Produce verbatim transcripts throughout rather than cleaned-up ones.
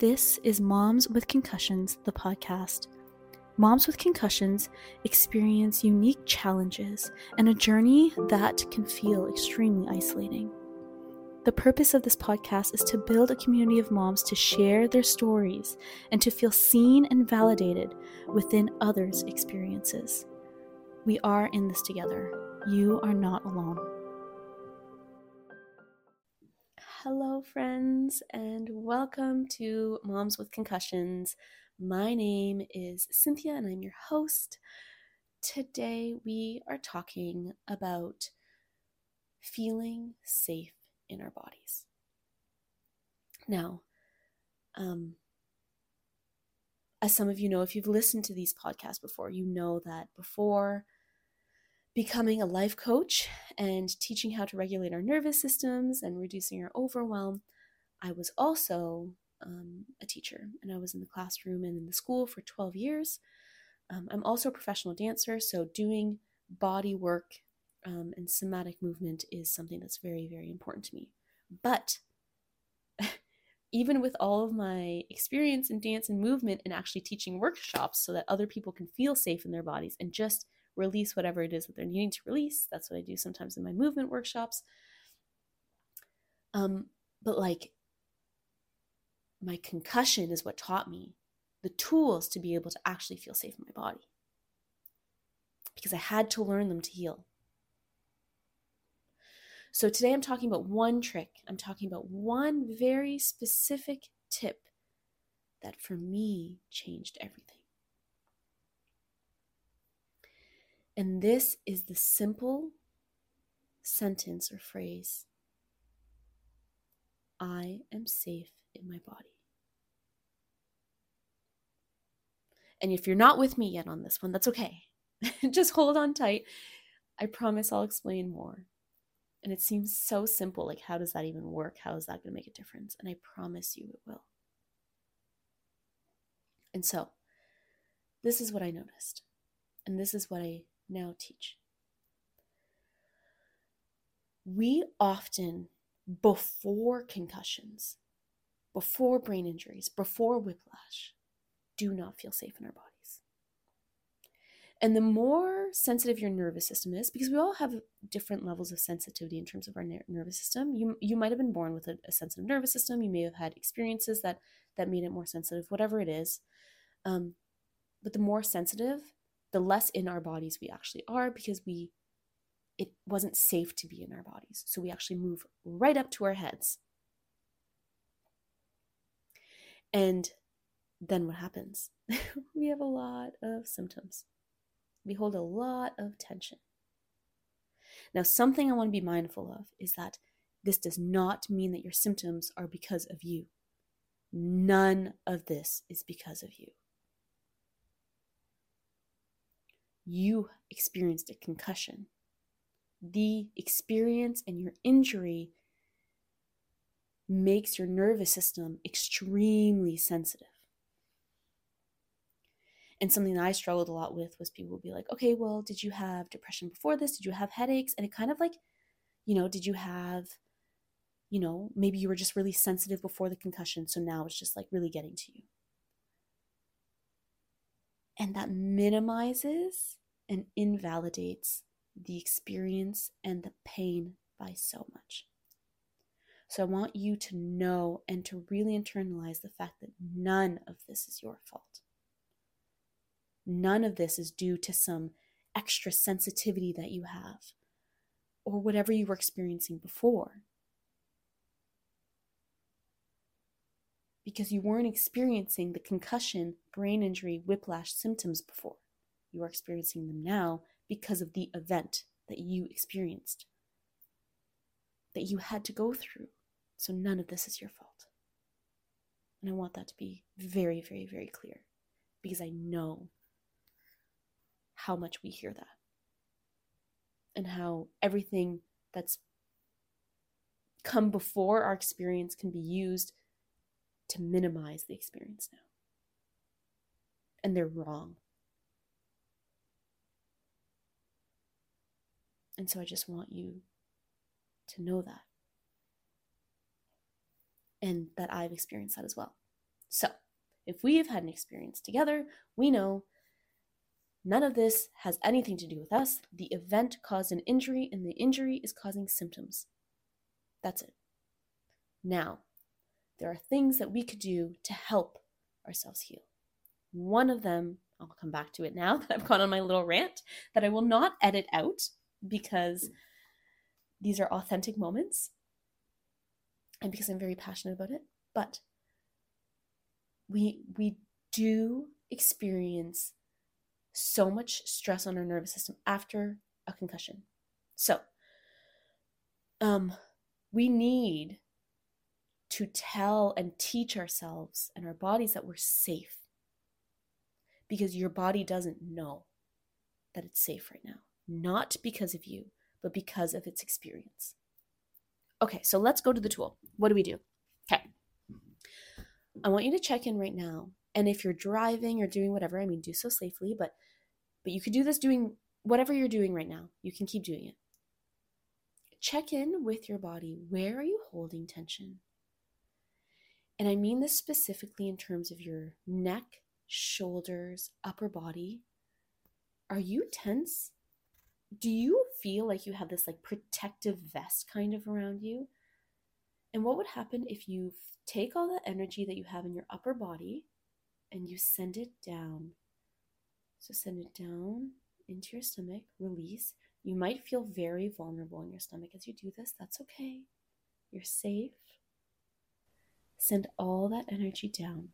This is Moms with Concussions, the podcast. Moms with concussions experience unique challenges and a journey that can feel extremely isolating. The purpose of this podcast is to build a community of moms to share their stories and to feel seen and validated within others' experiences. We are in this together. You are not alone. Hello, friends, and welcome to Moms with Concussions. My name is Cynthia, and I'm your host. Today, we are talking about feeling safe in our bodies. Now, um, as some of you know, if you've listened to these podcasts before, you know that before becoming a life coach and teaching how to regulate our nervous systems and reducing our overwhelm, I was also um, a teacher, and I was in the classroom and in the school for twelve years. Um, I'm also a professional dancer, so doing body work um, and somatic movement is something that's very, very important to me. But even with all of my experience in dance and movement and actually teaching workshops so that other people can feel safe in their bodies and just release whatever it is that they're needing to release. That's what I do sometimes in my movement workshops. Um, but like my concussion is what taught me the tools to be able to actually feel safe in my body, because I had to learn them to heal. So today I'm talking about one trick. I'm talking about one very specific tip that for me changed everything. And this is the simple sentence or phrase, I am safe in my body. And if you're not with me yet on this one, that's okay. Just hold on tight. I promise I'll explain more. And it seems so simple, like how does that even work? How is that going to make a difference? And I promise you it will. And so, this is what I noticed. And this is what I now teach. We often, before concussions, before brain injuries, before whiplash, do not feel safe in our bodies. And the more sensitive your nervous system is, because we all have different levels of sensitivity in terms of our ner- nervous system. You, you might have been born with a, a sensitive nervous system. You may have had experiences that, that made it more sensitive, whatever it is. Um, but the more sensitive, the less in our bodies we actually are, because we, it wasn't safe to be in our bodies. So we actually move right up to our heads. And then what happens? We have a lot of symptoms. We hold a lot of tension. Now, something I want to be mindful of is that this does not mean that your symptoms are because of you. None of this is because of you. You experienced a concussion. The experience and your injury makes your nervous system extremely sensitive. And something that I struggled a lot with was people would be like, okay, well, did you have depression before this? Did you have headaches? And it kind of like, you know, did you have, you know, maybe you were just really sensitive before the concussion, so now it's just like really getting to you. And that minimizes and invalidates the experience and the pain by so much. So I want you to know and to really internalize the fact that none of this is your fault. None of this is due to some extra sensitivity that you have or whatever you were experiencing before. Because you weren't experiencing the concussion, brain injury, whiplash symptoms before. You are experiencing them now because of the event that you experienced, that you had to go through. So none of this is your fault. And I want that to be very, very, very clear, because I know how much we hear that and how everything that's come before our experience can be used to minimize the experience now. And they're wrong. And so I just want you to know that. And that I've experienced that as well. So if we have had an experience together, we know none of this has anything to do with us. The event caused an injury, and the injury is causing symptoms. That's it. Now, there are things that we could do to help ourselves heal. One of them, I'll come back to it now that I've gone on my little rant, that I will not edit out because these are authentic moments and because I'm very passionate about it. But we we do experience so much stress on our nervous system after a concussion. So um, we need to tell and teach ourselves and our bodies that we're safe, because your body doesn't know that it's safe right now. Not because of you, but because of its experience. Okay, so let's go to the tool. What do we do? Okay. I want you to check in right now. And if you're driving or doing whatever, I mean, do so safely, but but you could do this doing whatever you're doing right now. You can keep doing it. Check in with your body. Where are you holding tension? And I mean this specifically in terms of your neck, shoulders, upper body. Are you tense? Do you feel like you have this like protective vest kind of around you? And what would happen if you take all the energy that you have in your upper body and you send it down? So send it down into your stomach, release. You might feel very vulnerable in your stomach as you do this. That's okay. You're safe. Send all that energy down.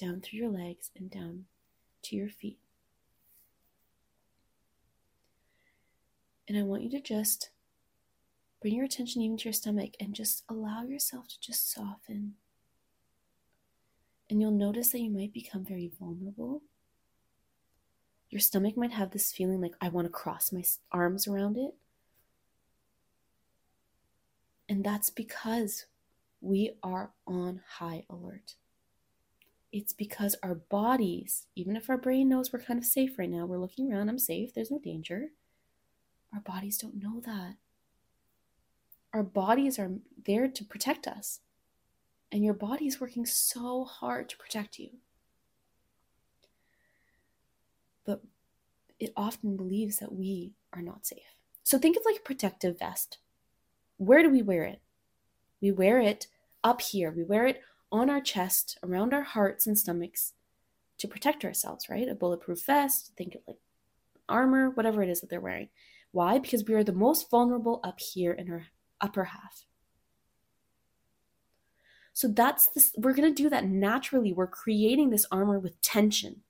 Down through your legs and down to your feet. And I want you to just bring your attention even to your stomach and just allow yourself to just soften. And you'll notice that you might become very vulnerable. Your stomach might have this feeling like, I want to cross my arms around it. And that's because we are on high alert. It's because our bodies, even if our brain knows we're kind of safe right now, we're looking around, I'm safe, there's no danger. Our bodies don't know that. Our bodies are there to protect us. And your body is working so hard to protect you. But it often believes that we are not safe. So think of like a protective vest. Where do we wear it? We wear it up here. We wear it on our chest, around our hearts and stomachs to protect ourselves, right? A bulletproof vest, think of like armor, whatever it is that they're wearing. Why? Because we are the most vulnerable up here in our upper half. So that's this, we're going to do that naturally. We're creating this armor with tension.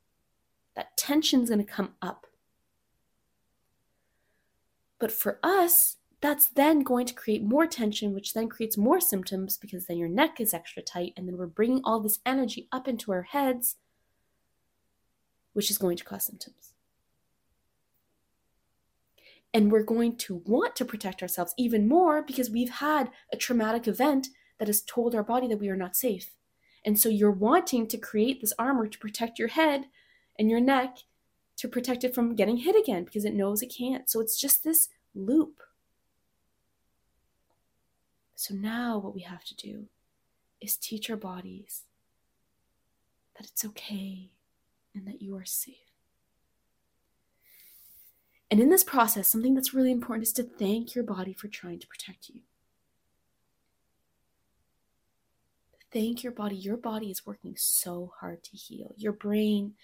That tension's going to come up. But for us, that's then going to create more tension, which then creates more symptoms, because then your neck is extra tight, and then we're bringing all this energy up into our heads, which is going to cause symptoms. And we're going to want to protect ourselves even more because we've had a traumatic event that has told our body that we are not safe. And so you're wanting to create this armor to protect your head and your neck, to protect it from getting hit again because it knows it can't. So it's just this loop. So now what we have to do is teach our bodies that it's okay and that you are safe. And in this process, something that's really important is to thank your body for trying to protect you. Thank your body. Your body is working so hard to heal. Your brain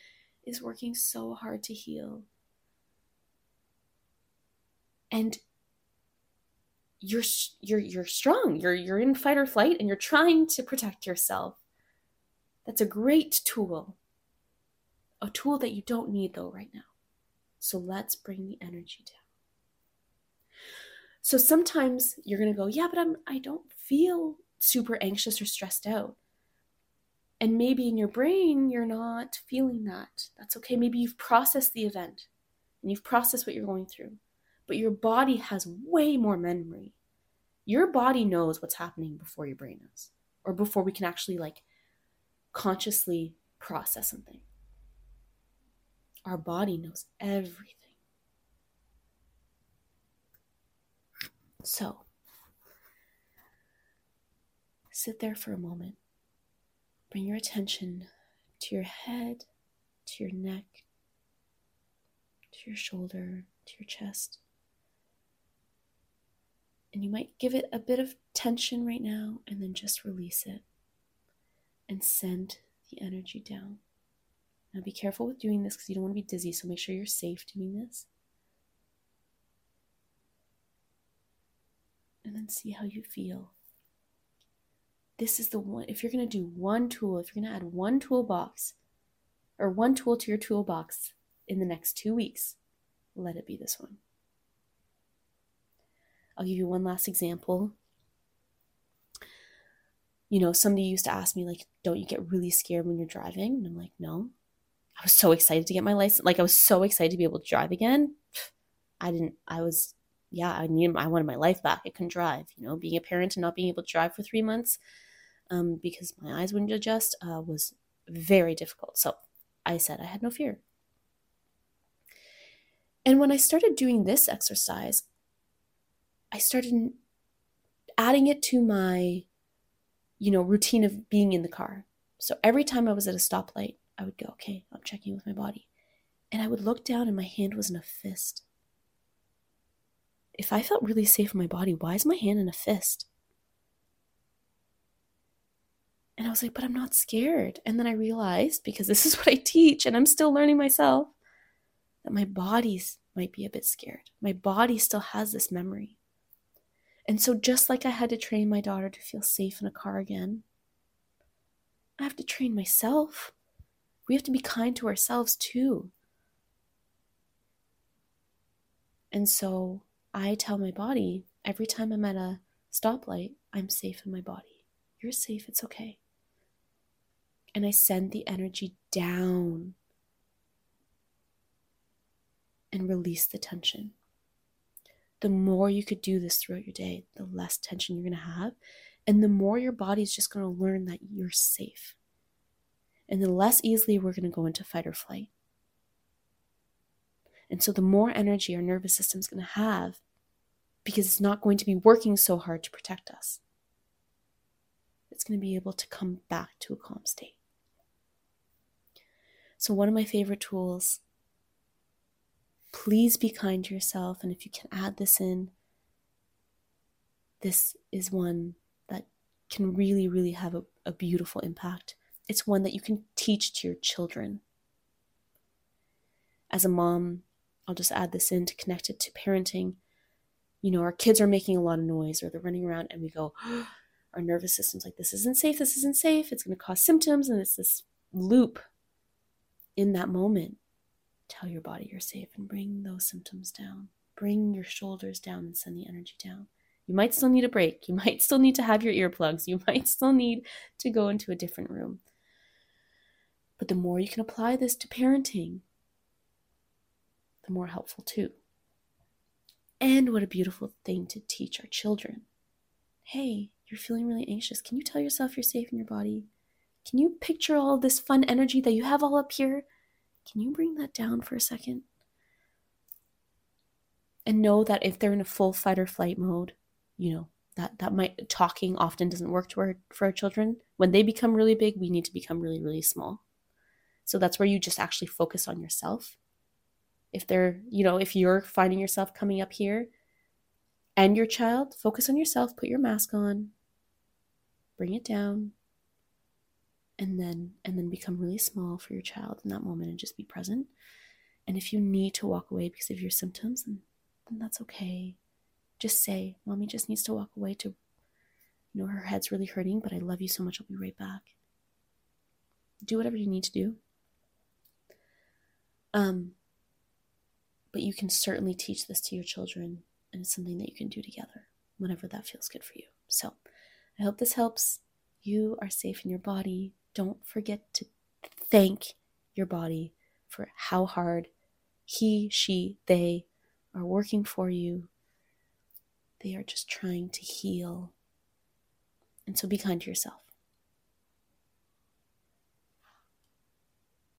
is working so hard to heal. And You're you're you're strong. You're you're in fight or flight, and you're trying to protect yourself. That's a great tool. A tool that you don't need though right now. So let's bring the energy down. So sometimes you're gonna go, yeah, but I'm I don't feel super anxious or stressed out. And maybe in your brain you're not feeling that. That's okay. Maybe you've processed the event, and you've processed what you're going through. But your body has way more memory. Your body knows what's happening before your brain knows, or before we can actually like consciously process something. Our body knows everything. So sit there for a moment Bring your attention to your head, to your neck, to your shoulder, to your chest. And you might give it a bit of tension right now and then just release it and send the energy down. Now be careful with doing this because you don't want to be dizzy, so make sure you're safe doing this. And then see how you feel. This is the one, if you're going to do one tool, if you're going to add one toolbox or one tool to your toolbox in the next two weeks, let it be this one. I'll give you one last example. You know, somebody used to ask me, like, don't you get really scared when you're driving? And I'm like, no. I was so excited to get my license. Like, I was so excited to be able to drive again. I didn't, I was, yeah, I needed, I wanted my life back. I couldn't drive, you know, being a parent and not being able to drive for three months um, because my eyes wouldn't adjust uh, was very difficult. So I said I had no fear. And when I started doing this exercise, I started adding it to my, you know, routine of being in the car. So every time I was at a stoplight, I would go, okay, I'm checking with my body. And I would look down and my hand was in a fist. If I felt really safe in my body, why is my hand in a fist? And I was like, but I'm not scared. And then I realized, because this is what I teach and I'm still learning myself, that my body might be a bit scared. My body still has this memory. And so just like I had to train my daughter to feel safe in a car again, I have to train myself. We have to be kind to ourselves too. And so I tell my body, every time I'm at a stoplight, I'm safe in my body. You're safe, it's okay. And I send the energy down and release the tension. The more you could do this throughout your day, the less tension you're going to have. And the more your body's just going to learn that you're safe. And the less easily we're going to go into fight or flight. And so the more energy our nervous system's going to have, because it's not going to be working so hard to protect us. It's going to be able to come back to a calm state. So one of my favorite tools, please be kind to yourself. And if you can add this in, this is one that can really, really have a, a beautiful impact. It's one that you can teach to your children. As a mom, I'll just add this in to connect it to parenting. You know, our kids are making a lot of noise or they're running around and we go, oh, our nervous system's like, this isn't safe, this isn't safe. It's going to cause symptoms. And it's this loop in that moment. Tell your body you're safe and bring those symptoms down. Bring your shoulders down and send the energy down. You might still need a break. You might still need to have your earplugs. You might still need to go into a different room. But the more you can apply this to parenting, the more helpful too. And what a beautiful thing to teach our children. Hey, you're feeling really anxious. Can you tell yourself you're safe in your body? Can you picture all this fun energy that you have all up here? Can you bring that down for a second? And know that if they're in a full fight or flight mode, you know, that, that might, talking often doesn't work to our, for our children. When they become really big, we need to become really, really small. So that's where you just actually focus on yourself. If they're, you know, if you're finding yourself coming up here and your child, focus on yourself, put your mask on, bring it down. And then and then become really small for your child in that moment and just be present. And if you need to walk away because of your symptoms, then, then that's okay. Just say, mommy just needs to walk away to, you know, her head's really hurting, but I love you so much, I'll be right back. Do whatever you need to do. Um, but you can certainly teach this to your children, and it's something that you can do together whenever that feels good for you. So I hope this helps. You are safe in your body. Don't forget to thank your body for how hard he, she, they are working for you. They are just trying to heal. And so be kind to yourself.